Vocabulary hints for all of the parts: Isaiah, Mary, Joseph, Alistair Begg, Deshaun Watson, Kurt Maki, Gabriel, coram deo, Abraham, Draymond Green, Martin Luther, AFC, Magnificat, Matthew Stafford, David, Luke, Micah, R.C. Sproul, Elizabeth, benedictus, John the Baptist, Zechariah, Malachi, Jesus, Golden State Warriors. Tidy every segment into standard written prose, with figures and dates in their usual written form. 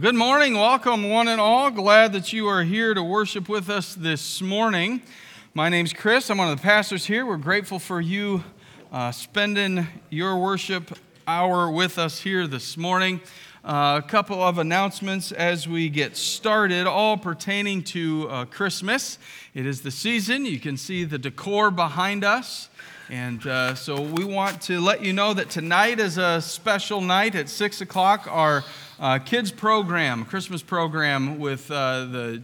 Well, good morning. Welcome, one and all. Glad that you are here to worship with us this morning. My name's Chris. I'm one of the pastors here. We're grateful for you spending your worship hour with us here this morning. A couple of announcements as we get started, all pertaining to Christmas. It is the season. You can see the decor behind us. And so we want to let you know that tonight is a special night at 6 o'clock. Our kids program, Christmas program with the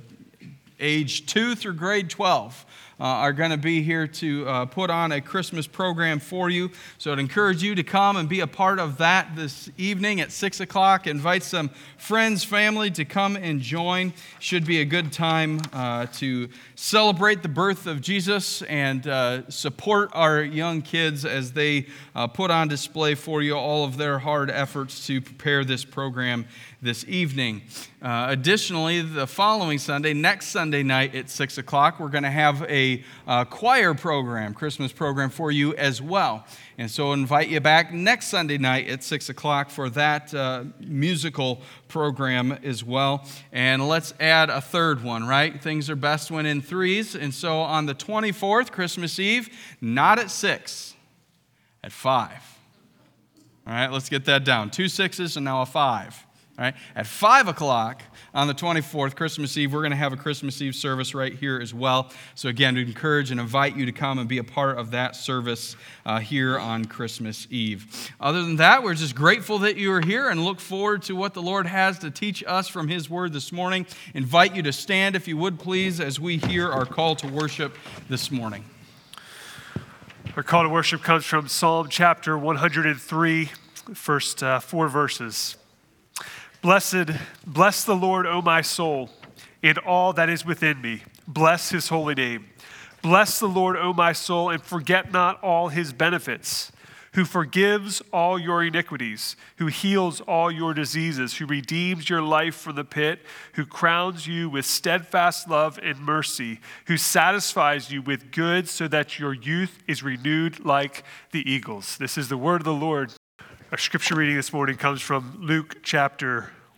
age 2 through grade 12 are going to be here to put on a Christmas program for you. So I'd encourage you to come and be a part of that this evening at 6 o'clock. Invite some friends, family to come and join. Should be a good time to celebrate the birth of Jesus and support our young kids as they put on display for you all of their hard efforts to prepare this program this evening. Additionally, the following Sunday, next Sunday night at 6 o'clock, we're going to have a choir program, Christmas program for you as well. And so I'll invite you back next Sunday night at 6 o'clock for that musical program as well. And let's add a third one, right? Things are best when in threes. And so on the 24th, Christmas Eve, not at 6, at 5. All right, let's get that down. 2 6s and now a 5. All right. At 5 o'clock on the 24th, Christmas Eve, we're going to have a Christmas Eve service right here as well. So again, we encourage and invite you to come and be a part of that service here on Christmas Eve. Other than that, we're just grateful that you are here and look forward to what the Lord has to teach us from His Word this morning. Invite you to stand, if you would please, as we hear our call to worship this morning. Our call to worship comes from Psalm chapter 103, first 4 verses. Bless the Lord, O my soul, and all that is within me. Bless his holy name. Bless the Lord, O my soul, and forget not all his benefits, who forgives all your iniquities, who heals all your diseases, who redeems your life from the pit, who crowns you with steadfast love and mercy, who satisfies you with good so that your youth is renewed like the eagles. This is the word of the Lord. Our scripture reading this morning comes from Luke chapter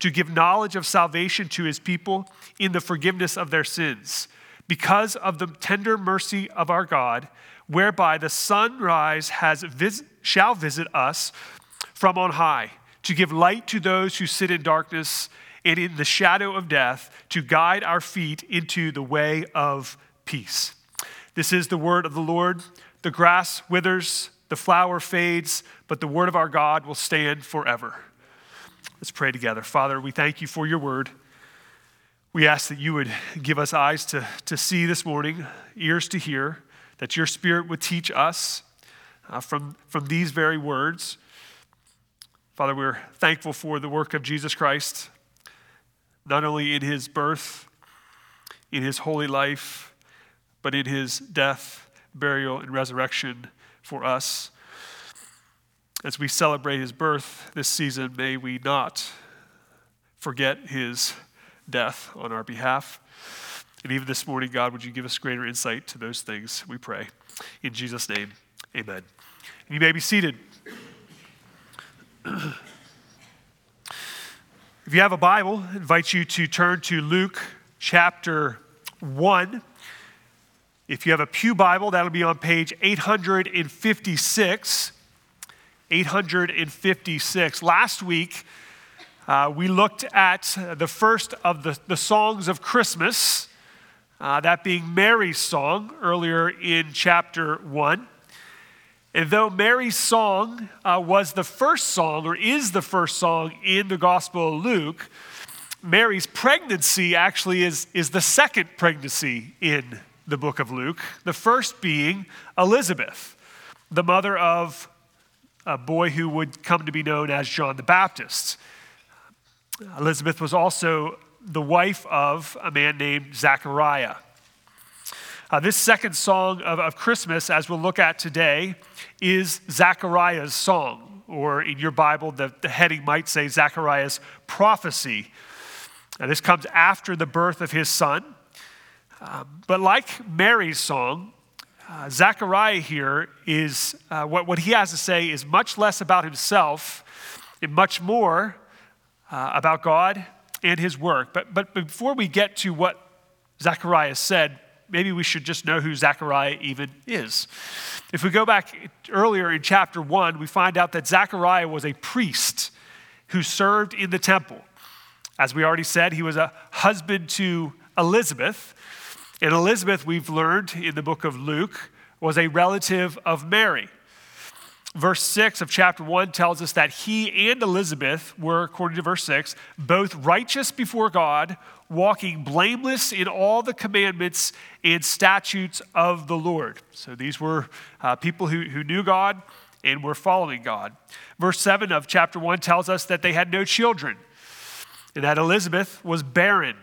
to give knowledge of salvation to his people in the forgiveness of their sins, because of the tender mercy of our God, whereby the sunrise shall visit us from on high, to give light to those who sit in darkness and in the shadow of death, to guide our feet into the way of peace. This is the word of the Lord. The grass withers, the flower fades, but the word of our God will stand forever. Let's pray together. Father, we thank you for your word. We ask that you would give us eyes to see this morning, ears to hear, that your spirit would teach us from these very words. Father, we're thankful for the work of Jesus Christ, not only in his birth, in his holy life, but in his death, burial, and resurrection for us. As we celebrate his birth this season, may we not forget his death on our behalf. And even this morning, God, would you give us greater insight to those things, we pray. In Jesus' name, amen. And you may be seated. If you have a Bible, I invite you to turn to Luke chapter 1. If you have a pew Bible, that'll be on page 856. 856. Last week, we looked at the first of the songs of Christmas, That being Mary's song earlier in chapter 1. And though Mary's song is the first song in the Gospel of Luke, Mary's pregnancy actually is the second pregnancy in the book of Luke, the first being Elizabeth, the mother of a boy who would come to be known as John the Baptist. Elizabeth was also the wife of a man named Zechariah. This second song of Christmas, as we'll look at today, is Zechariah's song, or in your Bible, the heading might say Zechariah's prophecy. Now, this comes after the birth of his son. But like Mary's song, Zechariah here is, what he has to say is much less about himself and much more about God and his work. But before we get to what Zechariah said, maybe we should just know who Zechariah even is. If we go back earlier in chapter 1, we find out that Zechariah was a priest who served in the temple. As we already said, he was a husband to Elizabeth. And Elizabeth, we've learned in the book of Luke, was a relative of Mary. Verse 6 of chapter 1 tells us that he and Elizabeth were, according to verse 6, both righteous before God, walking blameless in all the commandments and statutes of the Lord. So these were people who knew God and were following God. Verse 7 of chapter 1 tells us that they had no children and that Elizabeth was barren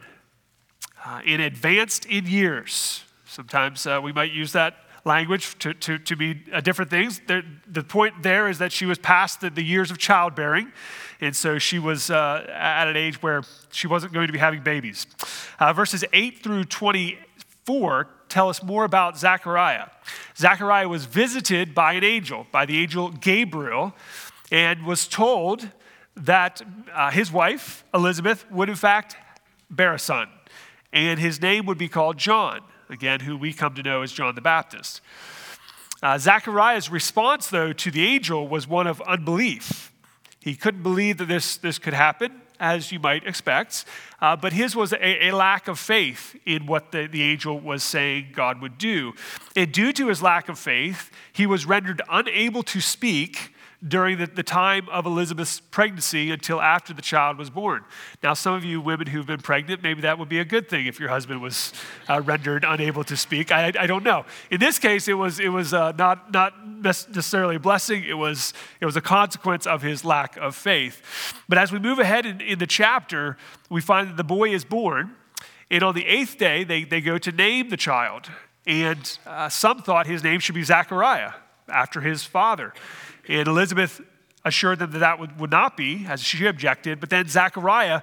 and advanced in years. Sometimes we might use that language to mean different things. The point there is that she was past the years of childbearing, and so she was at an age where she wasn't going to be having babies. Verses 8 through 24 tell us more about Zechariah. Zechariah was visited by an angel, by the angel Gabriel, and was told that his wife, Elizabeth, would in fact bear a son, and his name would be called John, again, who we come to know as John the Baptist. Zechariah's response, though, to the angel was one of unbelief. He couldn't believe that this could happen, as you might expect, but his was a lack of faith in what the angel was saying God would do. And due to his lack of faith, he was rendered unable to speak during the time of Elizabeth's pregnancy until after the child was born. Now, some of you women who've been pregnant, maybe that would be a good thing if your husband was rendered unable to speak. I don't know. In this case, it was not necessarily a blessing. It was a consequence of his lack of faith. But as we move ahead in the chapter, we find that the boy is born, and on the eighth day, they go to name the child. And some thought his name should be Zechariah, after his father. And Elizabeth assured them that would not be, as she objected. But then Zechariah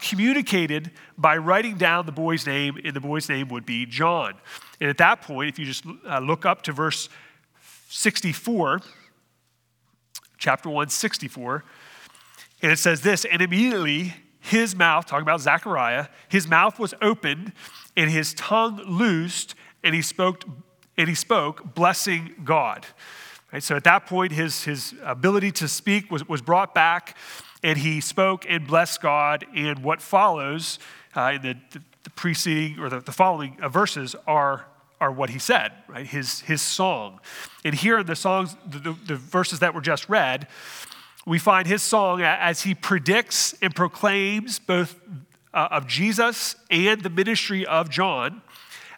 communicated by writing down the boy's name, and the boy's name would be John. And at that point, if you just look up to verse 64, chapter 1, 64, and it says this, and immediately his mouth, talking about Zechariah, his mouth was opened and his tongue loosed, and he spoke, blessing God. Right, so at that point, his ability to speak was brought back, and he spoke and blessed God. And what follows in the preceding or the following verses are what he said, right? His song. And here in the songs, the verses that were just read, we find his song as he predicts and proclaims both of Jesus and the ministry of John,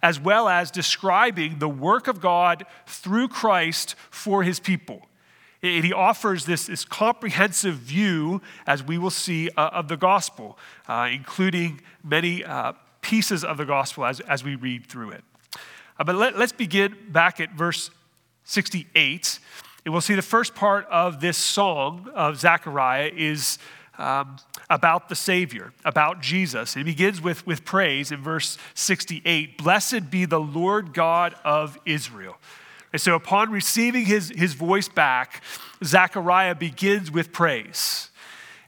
as well as describing the work of God through Christ for his people. And he offers this comprehensive view, as we will see, of the gospel, including many pieces of the gospel as we read through it. But let's begin back at verse 68, and we'll see the first part of this song of Zechariah is about the Savior, about Jesus. It begins with praise in verse 68. Blessed be the Lord God of Israel. And so upon receiving his voice back, Zechariah begins with praise.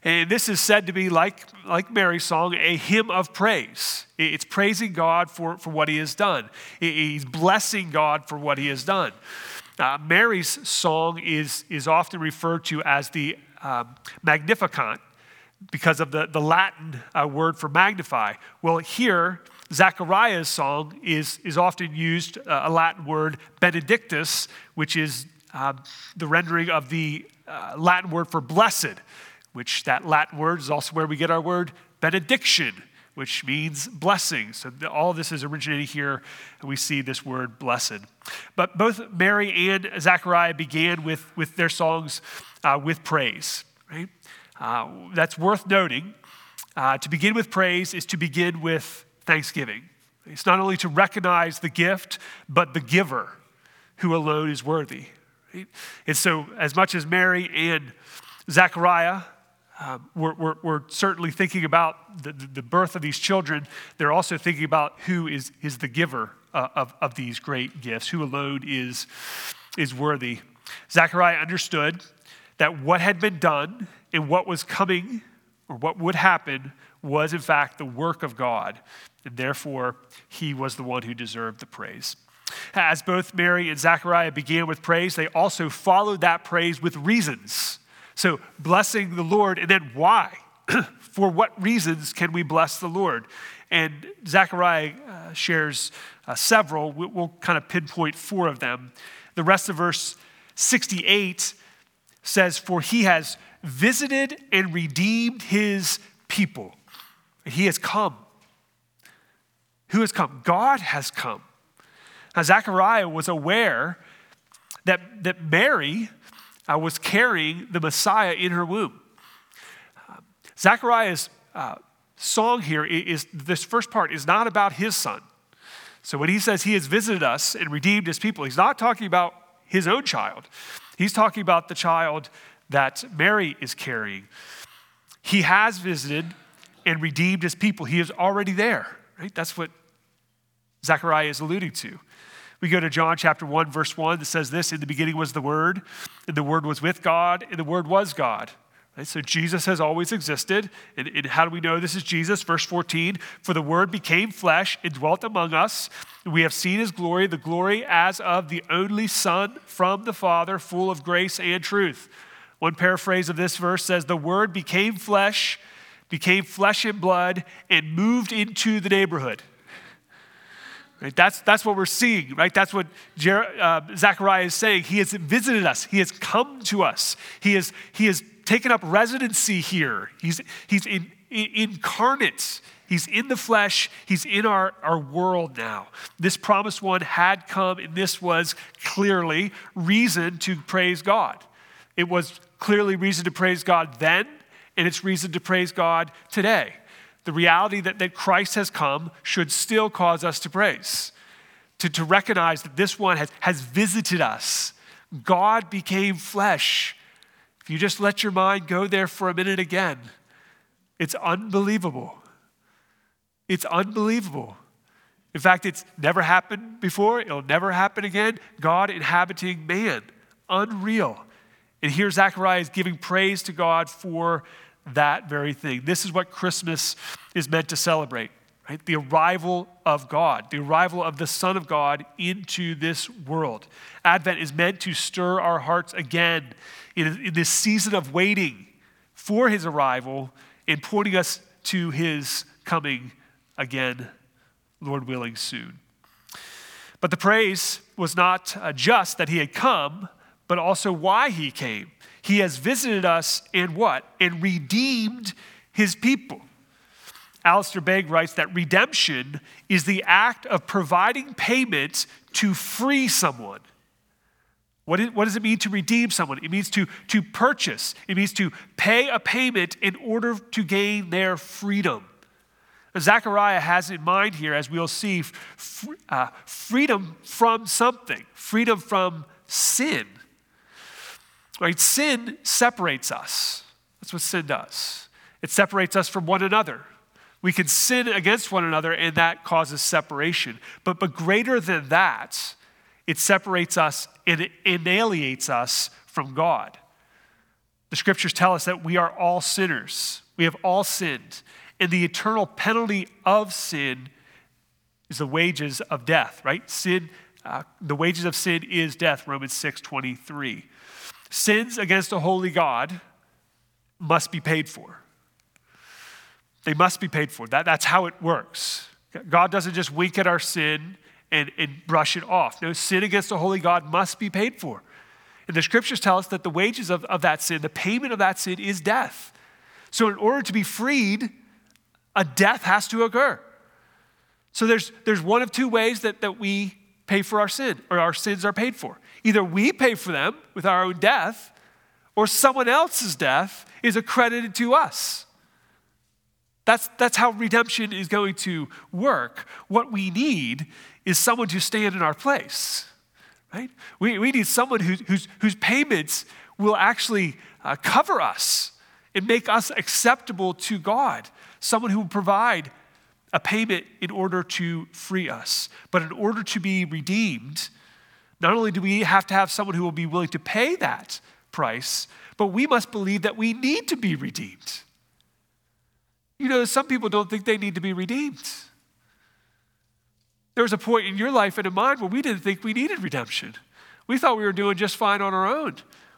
And this is said to be, like Mary's song, a hymn of praise. It's praising God for what he has done. He's blessing God for what he has done. Mary's song is often referred to as the Magnificat, because of the Latin word for magnify. Well, here Zechariah's song is often used, a Latin word, benedictus, which is the rendering of the Latin word for blessed, which that Latin word is also where we get our word benediction, which means blessing. So all this is originated here, and we see this word blessed. But both Mary and Zechariah began with their songs with praise, right? That's worth noting. To begin with praise is to begin with thanksgiving. It's not only to recognize the gift, but the giver who alone is worthy, right? And so as much as Mary and Zechariah we're certainly thinking about the birth of these children, they're also thinking about who is the giver of these great gifts, who alone is worthy. Zechariah understood that what had been done and what was coming or what would happen was in fact the work of God, and therefore he was the one who deserved the praise. As both Mary and Zechariah began with praise, they also followed that praise with reasons. So blessing the Lord, and then why? For what reasons can we bless the Lord? And Zechariah shares several. We'll kind of pinpoint four of them. The rest of verse 68 says, "For he has visited and redeemed his people." He has come. Who has come? God has come. Now, Zechariah was aware that Mary was carrying the Messiah in her womb. Zechariah's song here is, this first part is not about his son. So when he says he has visited us and redeemed his people, he's not talking about his own child. He's talking about the child that Mary is carrying. He has visited and redeemed his people. He is already there, right? That's what Zechariah is alluding to. We go to John chapter 1, verse 1 that says this, "In the beginning was the Word, and the Word was with God, and the Word was God." Right? So Jesus has always existed. And how do we know this is Jesus? Verse 14, "For the Word became flesh and dwelt among us. And we have seen his glory, the glory as of the only Son from the Father, full of grace and truth." One paraphrase of this verse says, "The Word became flesh and blood, and moved into the neighborhood." Right? That's what we're seeing, right? That's what Zechariah is saying. He has visited us. He has come to us. He has taken up residency here. He's incarnate. He's in the flesh. He's in our world now. This promised one had come, and this was clearly reason to praise God. It was clearly reason to praise God then, and it's reason to praise God today. The reality that Christ has come should still cause us to praise, to recognize that this one has visited us. God became flesh. If you just let your mind go there for a minute again, it's unbelievable. It's unbelievable. In fact, it's never happened before. It'll never happen again. God inhabiting man. Unreal. And here Zechariah is giving praise to God for that very thing. This is what Christmas is meant to celebrate, right? The arrival of God, the arrival of the Son of God into this world. Advent is meant to stir our hearts again in this season of waiting for his arrival and pointing us to his coming again, Lord willing, soon. But the praise was not just that he had come, but also why he came. He has visited us and what? And redeemed his people. Alistair Begg writes that redemption is the act of providing payment to free someone. What does it mean to redeem someone? It means to purchase. It means to pay a payment in order to gain their freedom. Zechariah has in mind here, as we'll see, freedom from something, freedom from sin. Right? Sin separates us. That's what sin does. It separates us from one another. We can sin against one another, and that causes separation. But greater than that, it separates us and it alienates us from God. The scriptures tell us that we are all sinners. We have all sinned. And the eternal penalty of sin is the wages of death, right? The wages of sin is death, Romans 6:23. Sins against a holy God must be paid for. They must be paid for. That's how it works. God doesn't just wink at our sin and brush it off. No, sin against a holy God must be paid for. And the scriptures tell us that the wages of that sin, the payment of that sin, is death. So in order to be freed, a death has to occur. So there's one of two ways that we pay for our sin, or our sins are paid for. Either we pay for them with our own death, or someone else's death is accredited to us. That's how redemption is going to work. What we need is someone to stand in our place, right? We need someone whose payments will actually cover us and make us acceptable to God. Someone who will provide a payment in order to free us. But in order to be redeemed, not only do we have to have someone who will be willing to pay that price, but we must believe that we need to be redeemed. You know, some people don't think they need to be redeemed. There was a point in your life and in mine where we didn't think we needed redemption. We thought we were doing just fine on our own.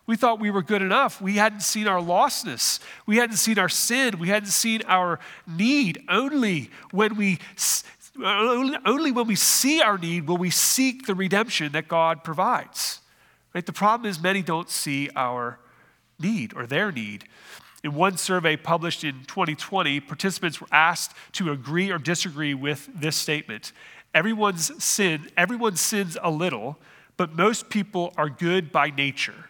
We thought we were good enough. We hadn't seen our lostness. We hadn't seen our sin. We hadn't seen our need. Only when we see our need will we seek the redemption that God provides. Right? The problem is many don't see our need or their need. In one survey published in 2020, participants were asked to agree or disagree with this statement. Everyone sins a little, but most people are good by nature.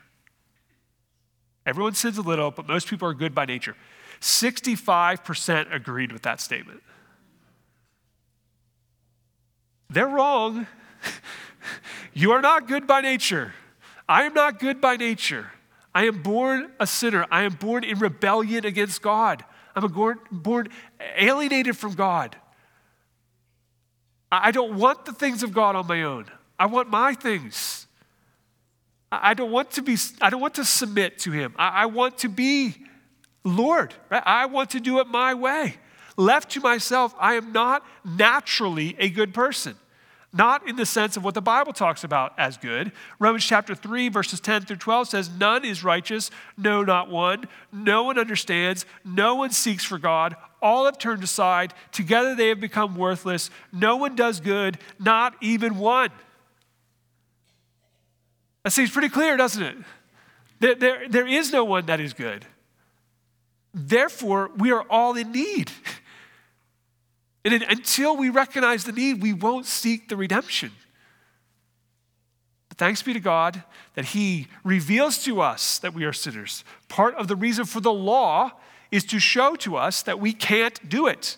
Everyone sins a little, but most people are good by nature. 65% agreed with that statement. They're wrong. You are not good by nature. I am not good by nature. I am born a sinner. I am born in rebellion against God. I'm born alienated from God. I don't want the things of God on my own. I want my things. I don't want to submit to him. I want to be Lord, right? I want to do it my way. Left to myself, I am not naturally a good person. Not in the sense of what the Bible talks about as good. Romans chapter 3, verses 10 through 12 says, "None is righteous, no, not one. No one understands, no one seeks for God. All have turned aside. Together they have become worthless. No one does good, not even one." That seems pretty clear, doesn't it? There is no one that is good. Therefore, we are all in need. And until we recognize the need, we won't seek the redemption. But thanks be to God that he reveals to us that we are sinners. Part of the reason for the law is to show to us that we can't do it.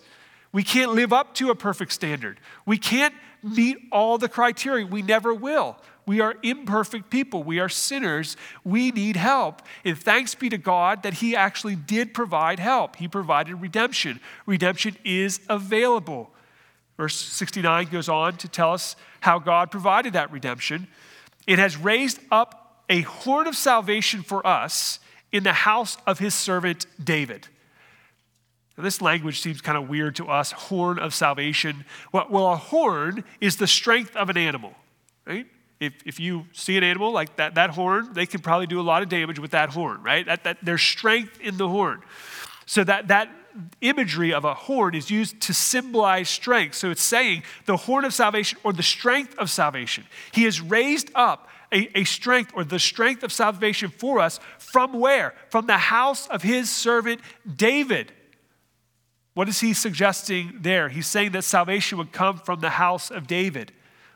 We can't live up to a perfect standard. We can't meet all the criteria. We never will. We are imperfect people. We are sinners. We need help. And thanks be to God that he actually did provide help. He provided redemption. Redemption is available. Verse 69 goes on to tell us how God provided that redemption. It has raised up a horn of salvation for us in the house of his servant David. Now, this language seems kind of weird to us, horn of salvation. Well, a horn is the strength of an animal, right? If you see an animal like that horn, they can probably do a lot of damage with that horn, right? There's strength in the horn. So that imagery of a horn is used to symbolize strength. So it's saying the horn of salvation or the strength of salvation. He has raised up a strength or the strength of salvation for us from where? From the house of his servant David. What is he suggesting there? He's saying that salvation would come from the house of David.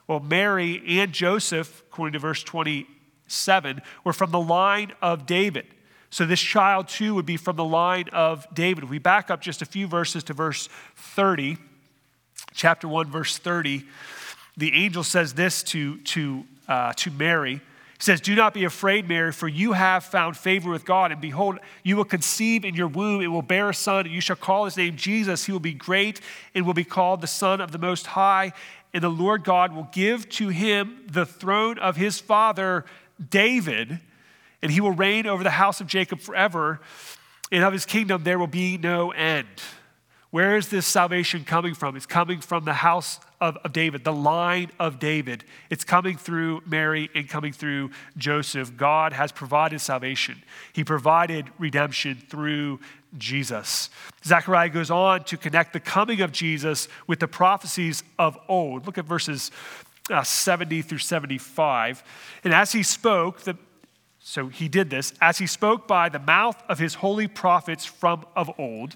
Well, Mary and Joseph, according to verse 27, were from the line of David. So this child too would be from the line of David. If we back up just a few verses to verse 30, chapter 1, verse 30, the angel says this to Mary. He says, "Do not be afraid, Mary, for you have found favor with God. And behold, you will conceive in your womb, and will bear a son, and you shall call his name Jesus. He will be great and will be called the Son of the Most High. And the Lord God will give to him the throne of his father, David, and he will reign over the house of Jacob forever, and of his kingdom there will be no end." Where is this salvation coming from? It's coming from the house of David, the line of David. It's coming through Mary and coming through Joseph. God has provided salvation. He provided redemption through Jesus. Zechariah goes on to connect the coming of Jesus with the prophecies of old. Look at verses 70 through 75. And as he spoke, as he spoke by the mouth of his holy prophets from of old,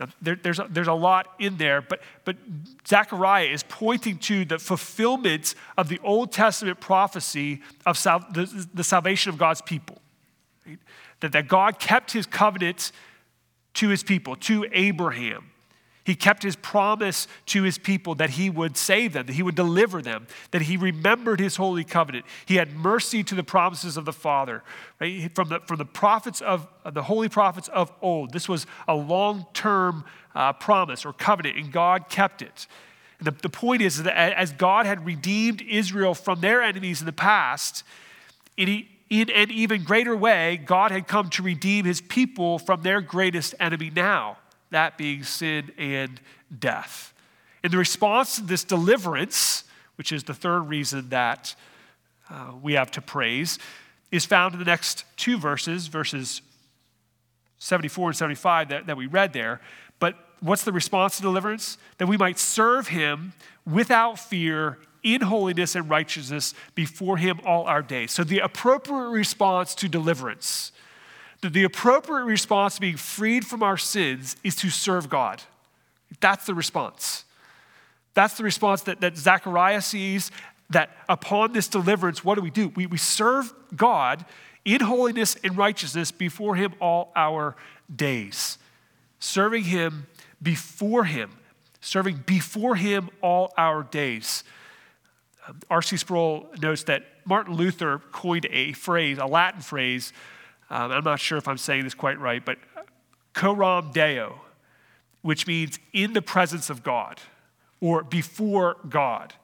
Now, there's a lot in there, but Zechariah is pointing to the fulfillment of the Old Testament prophecy of the salvation of God's people. Right? That God kept his covenant to his people, to Abraham. He kept his promise to his people that he would save them, that he would deliver them, that he remembered his holy covenant. He had mercy to the promises of the Father, right? From the prophets of the holy prophets of old. This was a long-term promise or covenant, and God kept it. And the point is that as God had redeemed Israel from their enemies in the past, in an even greater way, God had come to redeem his people from their greatest enemy now, that being sin and death. And the response to this deliverance, which is the third reason that we have to praise, is found in the next two verses, verses 74 and 75 that we read there. But what's the response to deliverance? That we might serve him without fear in holiness and righteousness before him all our days. So the appropriate response to deliverance, the appropriate response to being freed from our sins, is to serve God. That's the response. That's the response that Zechariah sees, that upon this deliverance, what do? We serve God in holiness and righteousness before him all our days. Serving before him all our days. R.C. Sproul notes that Martin Luther coined a Latin phrase, I'm not sure if I'm saying this quite right, but coram deo, which means in the presence of God or before God.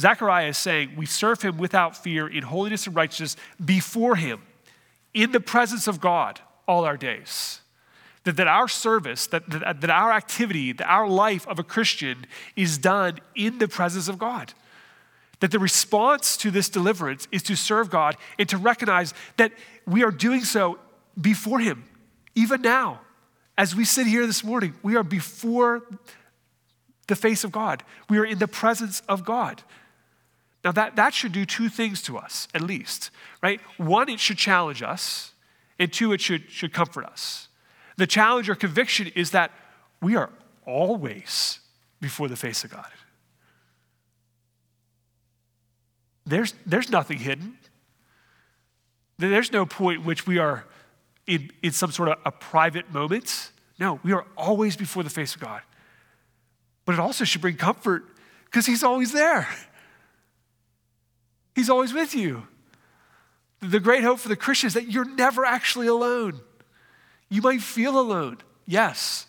Zechariah is saying we serve him without fear in holiness and righteousness before him, in the presence of God all our days. That our service, that our activity, that our life of a Christian is done in the presence of God. That the response to this deliverance is to serve God and to recognize that we are doing so before him. Even now, as we sit here this morning, we are before the face of God. We are in the presence of God. Now that should do two things to us, at least, right? One, it should challenge us, and two, it should comfort us. The challenge or conviction is that we are always before the face of God. There's nothing hidden. There's no point in which we are in some sort of a private moment. No, we are always before the face of God. But it also should bring comfort because he's always there. He's always with you. The great hope for the Christian is that you're never actually alone. You might feel alone, yes,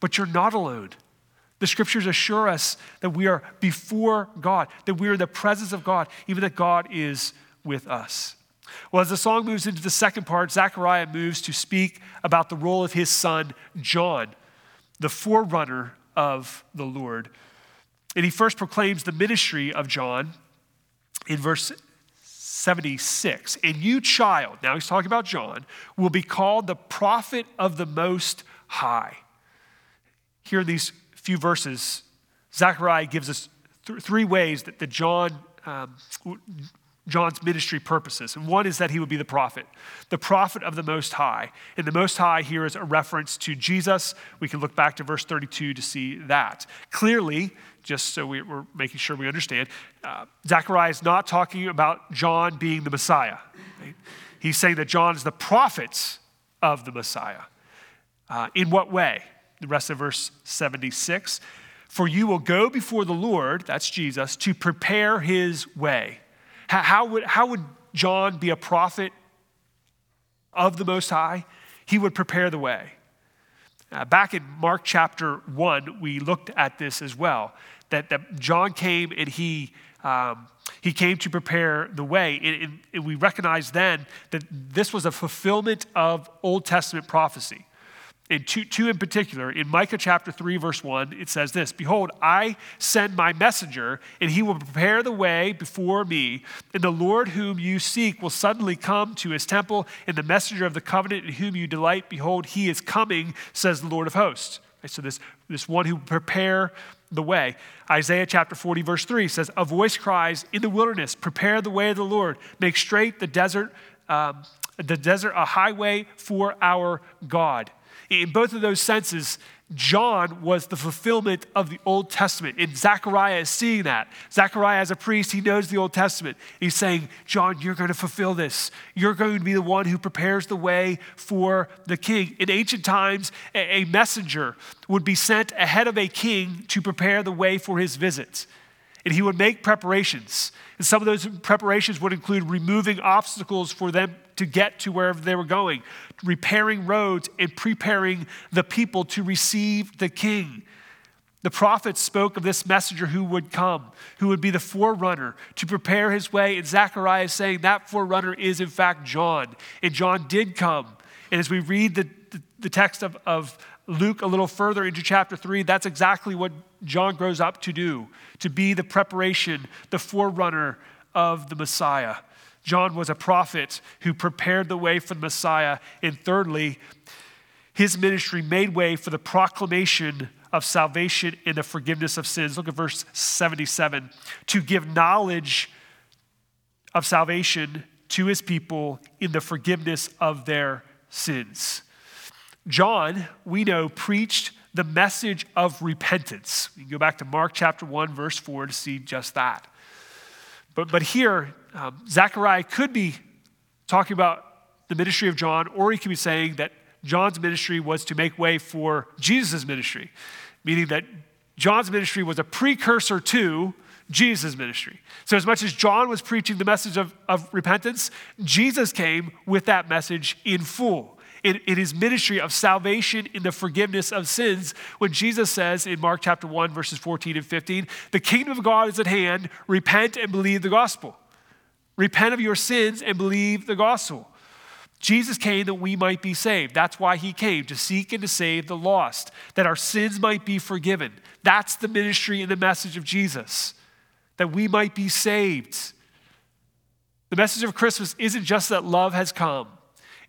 but you're not alone. The scriptures assure us that we are before God, that we are in the presence of God, even that God is with us. Well, as the song moves into the second part, Zechariah moves to speak about the role of his son, John, the forerunner of the Lord. And he first proclaims the ministry of John in verse 76. And you, child, now he's talking about John, will be called the prophet of the Most High. Here are these few verses, Zechariah gives us three ways that John's ministry purposes. And one is that he would be the prophet of the Most High. And the Most High here is a reference to Jesus. We can look back to verse 32 to see that. Clearly, just so we're making sure we understand, Zechariah is not talking about John being the Messiah. Right? He's saying that John is the prophet of the Messiah. In what way? The rest of verse 76, for you will go before the Lord, that's Jesus, to prepare his way. How would John be a prophet of the Most High? He would prepare the way. Back in Mark chapter 1, we looked at this as well, that John came and he came to prepare the way. And we recognize then that this was a fulfillment of Old Testament prophecy. In two in particular, in Micah chapter 3, verse 1, it says this, "Behold, I send my messenger, and he will prepare the way before me. And the Lord whom you seek will suddenly come to his temple, and the messenger of the covenant in whom you delight, behold, he is coming, says the Lord of hosts." Right, so this one who will prepare the way. Isaiah chapter 40, verse 3 says, "A voice cries in the wilderness, prepare the way of the Lord, make straight the desert a highway for our God." In both of those senses, John was the fulfillment of the Old Testament. And Zechariah is seeing that. Zechariah, as a priest, he knows the Old Testament. He's saying, John, you're going to fulfill this. You're going to be the one who prepares the way for the king. In ancient times, a messenger would be sent ahead of a king to prepare the way for his visits. And he would make preparations. And some of those preparations would include removing obstacles for them to get to wherever they were going, repairing roads, and preparing the people to receive the king. The prophets spoke of this messenger who would come, who would be the forerunner to prepare his way. And Zechariah is saying that forerunner is in fact John. And John did come. And as we read the text of Luke a little further into chapter 3, that's exactly what John grows up to do, to be the preparation, the forerunner of the Messiah. John was a prophet who prepared the way for the Messiah. And thirdly, his ministry made way for the proclamation of salvation and the forgiveness of sins. Look at verse 77. To give knowledge of salvation to his people in the forgiveness of their sins. John, we know, preached the message of repentance. You can go back to Mark chapter 1, verse 4 to see just that. But here, Zechariah could be talking about the ministry of John, or he could be saying that John's ministry was to make way for Jesus' ministry, meaning that John's ministry was a precursor to Jesus' ministry. So as much as John was preaching the message of repentance, Jesus came with that message in full. In his ministry of salvation in the forgiveness of sins, when Jesus says in Mark chapter 1, verses 14 and 15, the kingdom of God is at hand, repent and believe the gospel. Repent of your sins and believe the gospel. Jesus came that we might be saved. That's why he came, to seek and to save the lost, that our sins might be forgiven. That's the ministry and the message of Jesus, that we might be saved. The message of Christmas isn't just that love has come.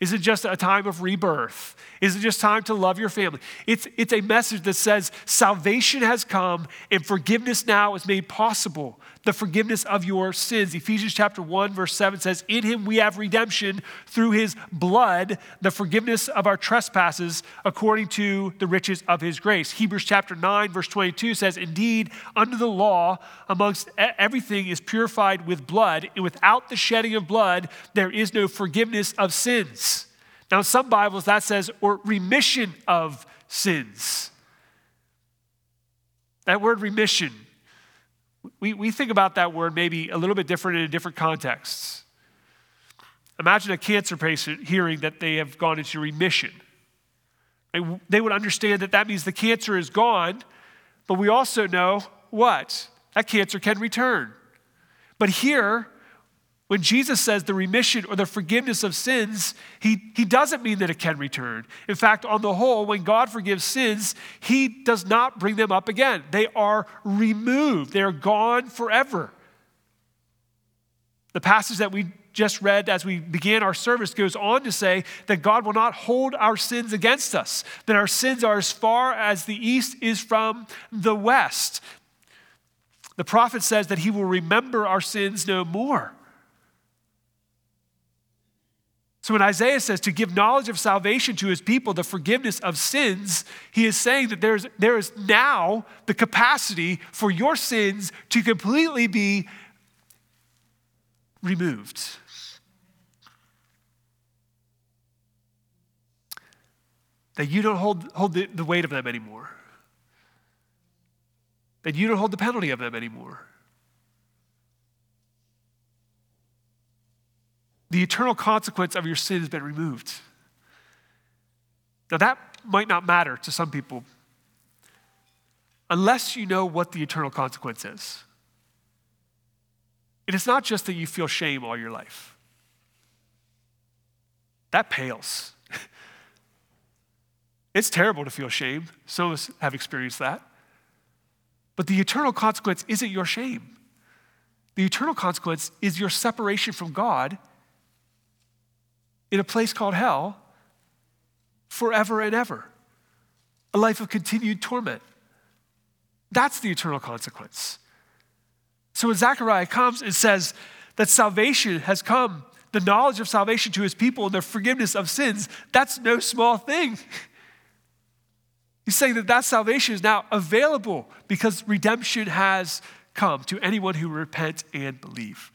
Isn't just a time of rebirth? Isn't just time to love your family? It's a message that says salvation has come and forgiveness now is made possible. The forgiveness of your sins. Ephesians chapter 1, verse 7 says, in him we have redemption through his blood, the forgiveness of our trespasses according to the riches of his grace. Hebrews chapter 9, verse 22 says, indeed, under the law, amongst everything is purified with blood, and without the shedding of blood, there is no forgiveness of sins. Now, in some Bibles, that says, or remission of sins. That word remission, we think about that word maybe a little bit different in different contexts. Imagine a cancer patient hearing that they have gone into remission. They would understand that that means the cancer is gone, but we also know what? That cancer can return. But here, when Jesus says the remission or the forgiveness of sins, he doesn't mean that it can return. In fact, on the whole, when God forgives sins, he does not bring them up again. They are removed. They are gone forever. The passage that we just read as we began our service goes on to say that God will not hold our sins against us, that our sins are as far as the east is from the west. The prophet says that he will remember our sins no more. So when Isaiah says to give knowledge of salvation to his people, the forgiveness of sins, he is saying that there is now the capacity for your sins to completely be removed. That you don't hold the weight of them anymore. That you don't hold the penalty of them anymore. The eternal consequence of your sin has been removed. Now that might not matter to some people unless you know what the eternal consequence is. And it's not just that you feel shame all your life. That pales. It's terrible to feel shame. Some of us have experienced that. But the eternal consequence isn't your shame. The eternal consequence is your separation from God in a place called hell forever and ever. A life of continued torment. That's the eternal consequence. So when Zechariah comes and says that salvation has come, the knowledge of salvation to his people and the forgiveness of sins, that's no small thing. He's saying that salvation is now available because redemption has come to anyone who repents and believes.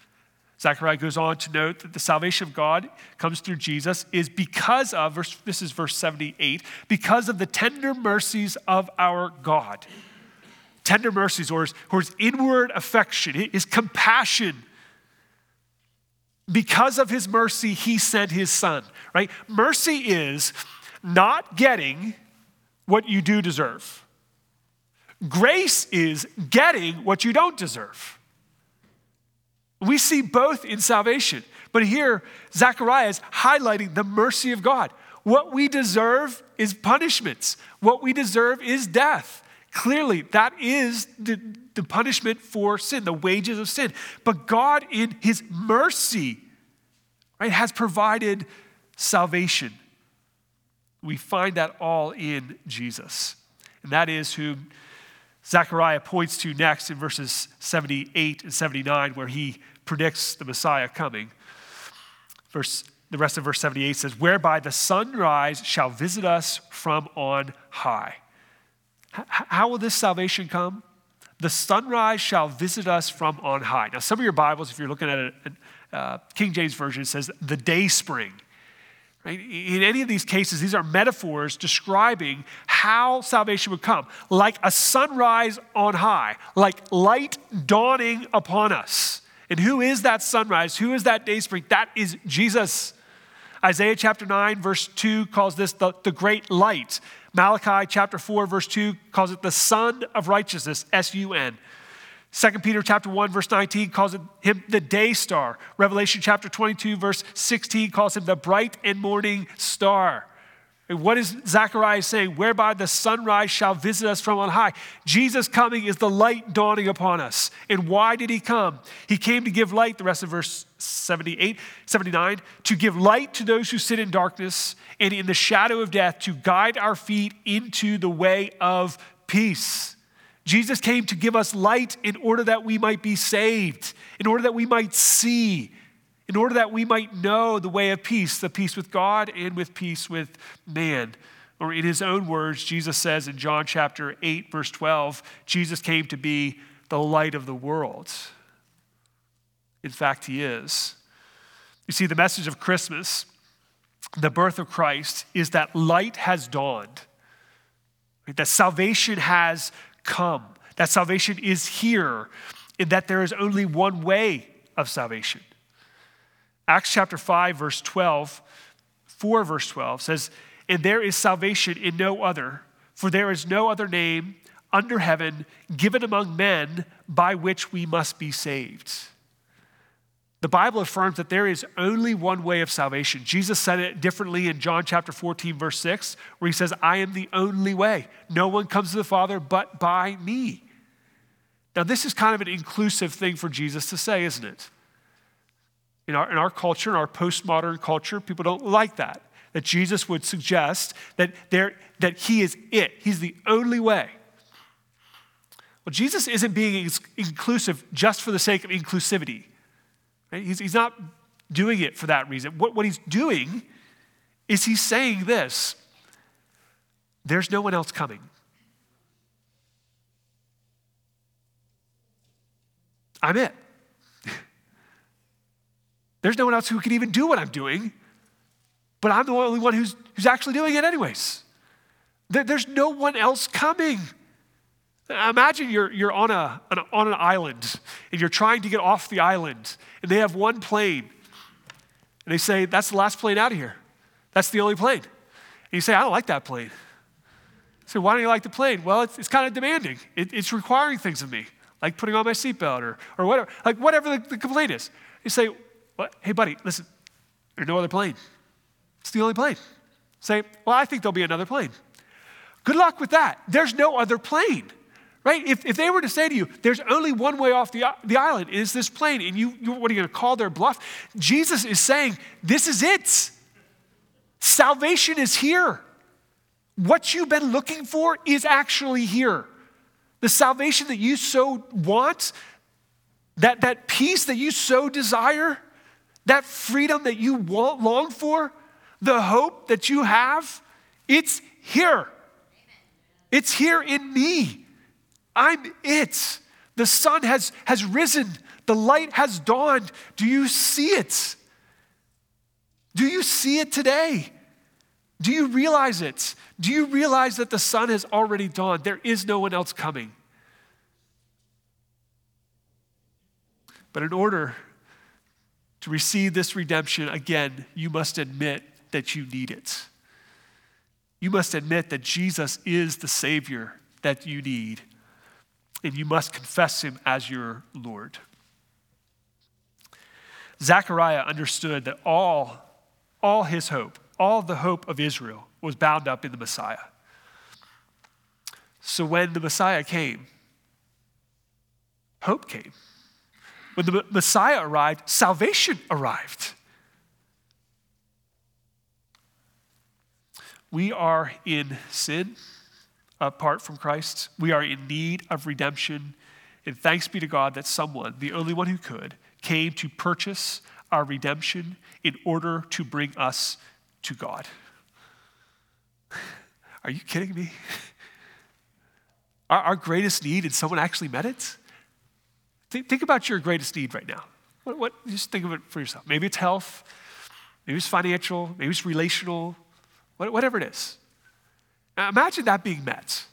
Zechariah goes on to note that the salvation of God comes through Jesus is because of, this is verse 78, because of the tender mercies of our God. Tender mercies, or his inward affection, his compassion. Because of his mercy, he sent his son, right? Mercy is not getting what you do deserve. Grace is getting what you don't deserve. We see both in salvation, but here, Zechariah is highlighting the mercy of God. What we deserve is punishments. What we deserve is death. Clearly, that is the punishment for sin, the wages of sin. But God, in his mercy, right, has provided salvation. We find that all in Jesus. And that is whom Zechariah points to next in verses 78 and 79, where he predicts the Messiah coming. The rest of verse 78 says, "Whereby the sunrise shall visit us from on high." How will this salvation come? The sunrise shall visit us from on high. Now, some of your Bibles, if you're looking at it, King James Version says the day spring. Right? In any of these cases, these are metaphors describing how salvation would come, like a sunrise on high, like light dawning upon us. And who is that sunrise? Who is that day spring? That is Jesus. Isaiah chapter 9, verse 2 calls this the great light. Malachi chapter 4, verse 2 calls it the Sun of Righteousness, S-U-N. 2 Peter chapter 1, verse 19 calls him the day star. Revelation chapter 22, verse 16 calls him the bright and morning star. And what is Zechariah saying? Whereby the sunrise shall visit us from on high. Jesus coming is the light dawning upon us. And why did he come? He came to give light, the rest of verse 78, 79, to give light to those who sit in darkness and in the shadow of death, to guide our feet into the way of peace. Jesus came to give us light in order that we might be saved, in order that we might see, in order that we might know the way of peace, the peace with God and with peace with man. Or in his own words, Jesus says in John chapter 8, verse 12, Jesus came to be the light of the world. In fact, he is. You see, the message of Christmas, the birth of Christ, is that light has dawned, that salvation has come, that salvation is here, and that there is only one way of salvation. Acts chapter 5, verse 12, 4 verse 12 says, "And there is salvation in no other, for there is no other name under heaven given among men by which we must be saved." The Bible affirms that there is only one way of salvation. Jesus said it differently in John chapter 14, verse 6, where he says, "I am the only way. No one comes to the Father but by me." Now, this is kind of an inclusive thing for Jesus to say, isn't it? In our culture, in our postmodern culture, people don't like that. That Jesus would suggest that he is it. He's the only way. Well, Jesus isn't being inclusive just for the sake of inclusivity. Right? He's not doing it for that reason. What he's doing is he's saying this: there's no one else coming. I'm it. There's no one else who can even do what I'm doing, but I'm the only one who's actually doing it anyways. There's no one else coming. Imagine you're on an island and you're trying to get off the island and they have one plane and they say, "That's the last plane out of here. That's the only plane." And you say, "I don't like that plane. So why don't you like the plane? Well, it's kind of demanding. It's requiring things of me, like putting on my seatbelt or whatever, like whatever the complaint is. You say, "What? Hey, buddy, listen, there's no other plane. It's the only plane." Say, "Well, I think there'll be another plane." Good luck with that. There's no other plane, right? If they were to say to you, there's only one way off the island, is this plane, and you what are you going to call their bluff? Jesus is saying, this is it. Salvation is here. What you've been looking for is actually here. The salvation that you so want, that peace that you so desire, that freedom that you long for, the hope that you have, it's here. It's here in me. I'm it. The sun has risen. The light has dawned. Do you see it? Do you see it today? Do you realize it? Do you realize that the sun has already dawned? There is no one else coming. But in order to receive this redemption, again, you must admit that you need it. You must admit that Jesus is the Savior that you need, and you must confess him as your Lord. Zechariah understood that all his hope, all the hope of Israel, was bound up in the Messiah. So when the Messiah came, hope came. When the Messiah arrived, salvation arrived. We are in sin apart from Christ. We are in need of redemption. And thanks be to God that someone, the only one who could, came to purchase our redemption in order to bring us to God. Are you kidding me? Our greatest need, and someone actually met it? Think about your greatest need right now. What? Just think of it for yourself. Maybe it's health. Maybe it's financial. Maybe it's relational. Whatever it is. Now imagine that being met.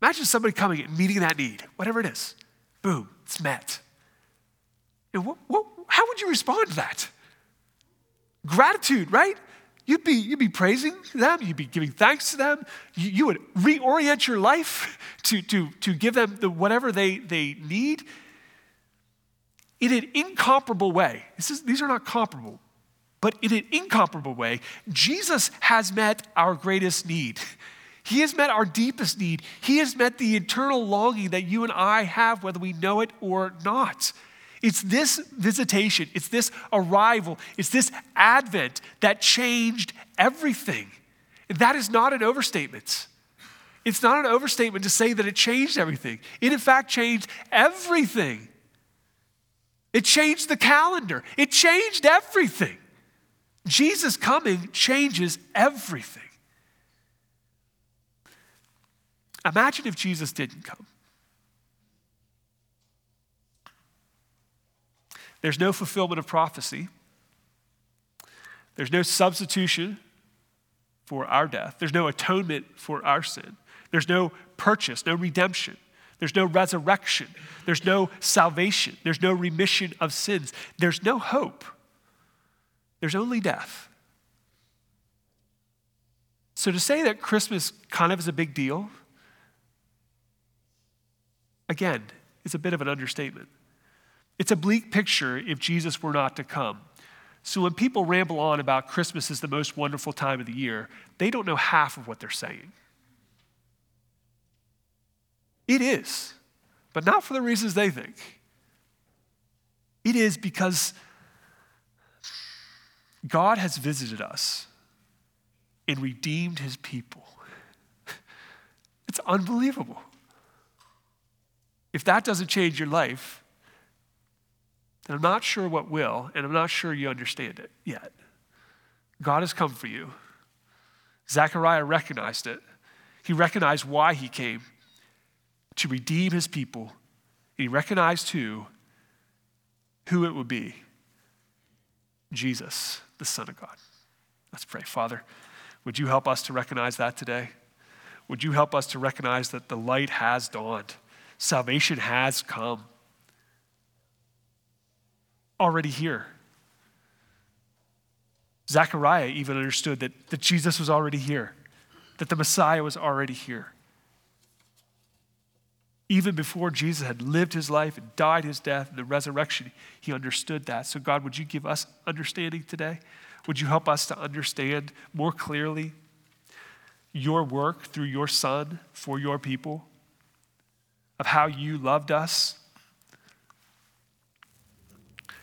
Imagine somebody coming and meeting that need, whatever it is. Boom, it's met. And how would you respond to that? Gratitude, right? You'd be praising them. You'd be giving thanks to them. You would reorient your life to give them whatever they need in an incomparable way. These are not comparable. But in an incomparable way, Jesus has met our greatest need. He has met our deepest need. He has met the eternal longing that you and I have, whether we know it or not. It's this visitation, it's this arrival, it's this advent that changed everything. And that is not an overstatement. It's not an overstatement to say that it changed everything. It, in fact, changed everything. It changed the calendar. It changed everything. Jesus coming changes everything. Imagine if Jesus didn't come. There's no fulfillment of prophecy. There's no substitution for our death. There's no atonement for our sin. There's no purchase, no redemption. There's no resurrection. There's no salvation. There's no remission of sins. There's no hope. There's only death. So to say that Christmas kind of is a big deal, again, it's a bit of an understatement. It's a bleak picture if Jesus were not to come. So when people ramble on about Christmas is the most wonderful time of the year, they don't know half of what they're saying. It is, but not for the reasons they think. It is because God has visited us and redeemed his people. It's unbelievable. If that doesn't change your life, then I'm not sure what will, and I'm not sure you understand it yet. God has come for you. Zechariah recognized it. He recognized why he came, to redeem his people. He recognized who it would be. Jesus, the Son of God. Let's pray. Father, would you help us to recognize that today? Would you help us to recognize that the light has dawned? Salvation has come. Already here. Zechariah even understood that Jesus was already here. that the Messiah was already here. Even before Jesus had lived his life and died his death and the resurrection, he understood that. So God, would you give us understanding today? Would you help us to understand more clearly your work through your Son for your people, of how you loved us,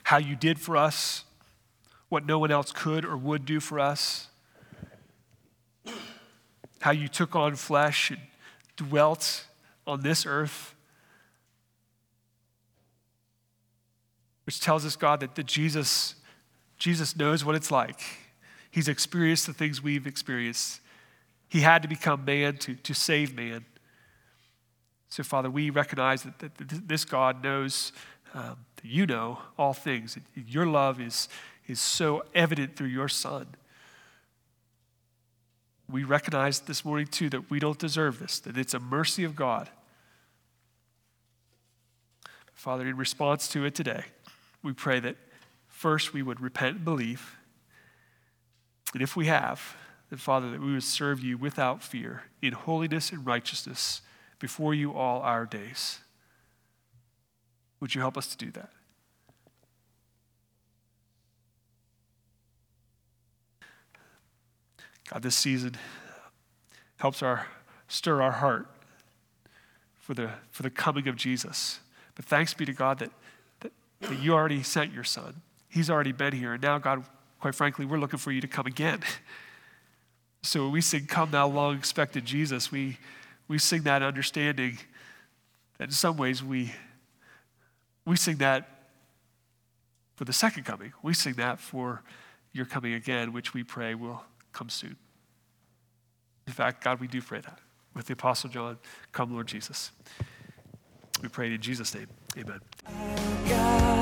how you did for us what no one else could or would do for us, how you took on flesh and dwelt on this earth, which tells us, God, that Jesus knows what it's like. He's experienced the things we've experienced. He had to become man to save man. So, Father, we recognize that this God knows, that you know all things. Your love is so evident through your Son. We recognize this morning, too, that we don't deserve this, that it's a mercy of God. Father, in response to it today, we pray that first we would repent and believe, and if we have, then, Father, that we would serve you without fear in holiness and righteousness before you all our days. Would you help us to do that? God, this season helps stir our heart for the coming of Jesus. But thanks be to God that you already sent your Son. He's already been here. And now, God, quite frankly, we're looking for you to come again. So when we sing, "Come Thou Long Expected Jesus," we sing that understanding that in some ways we sing that for the second coming. We sing that for your coming again, which we pray will come soon. In fact, God, we do pray that with the Apostle John, "Come, Lord Jesus." We pray in Jesus' name. Amen.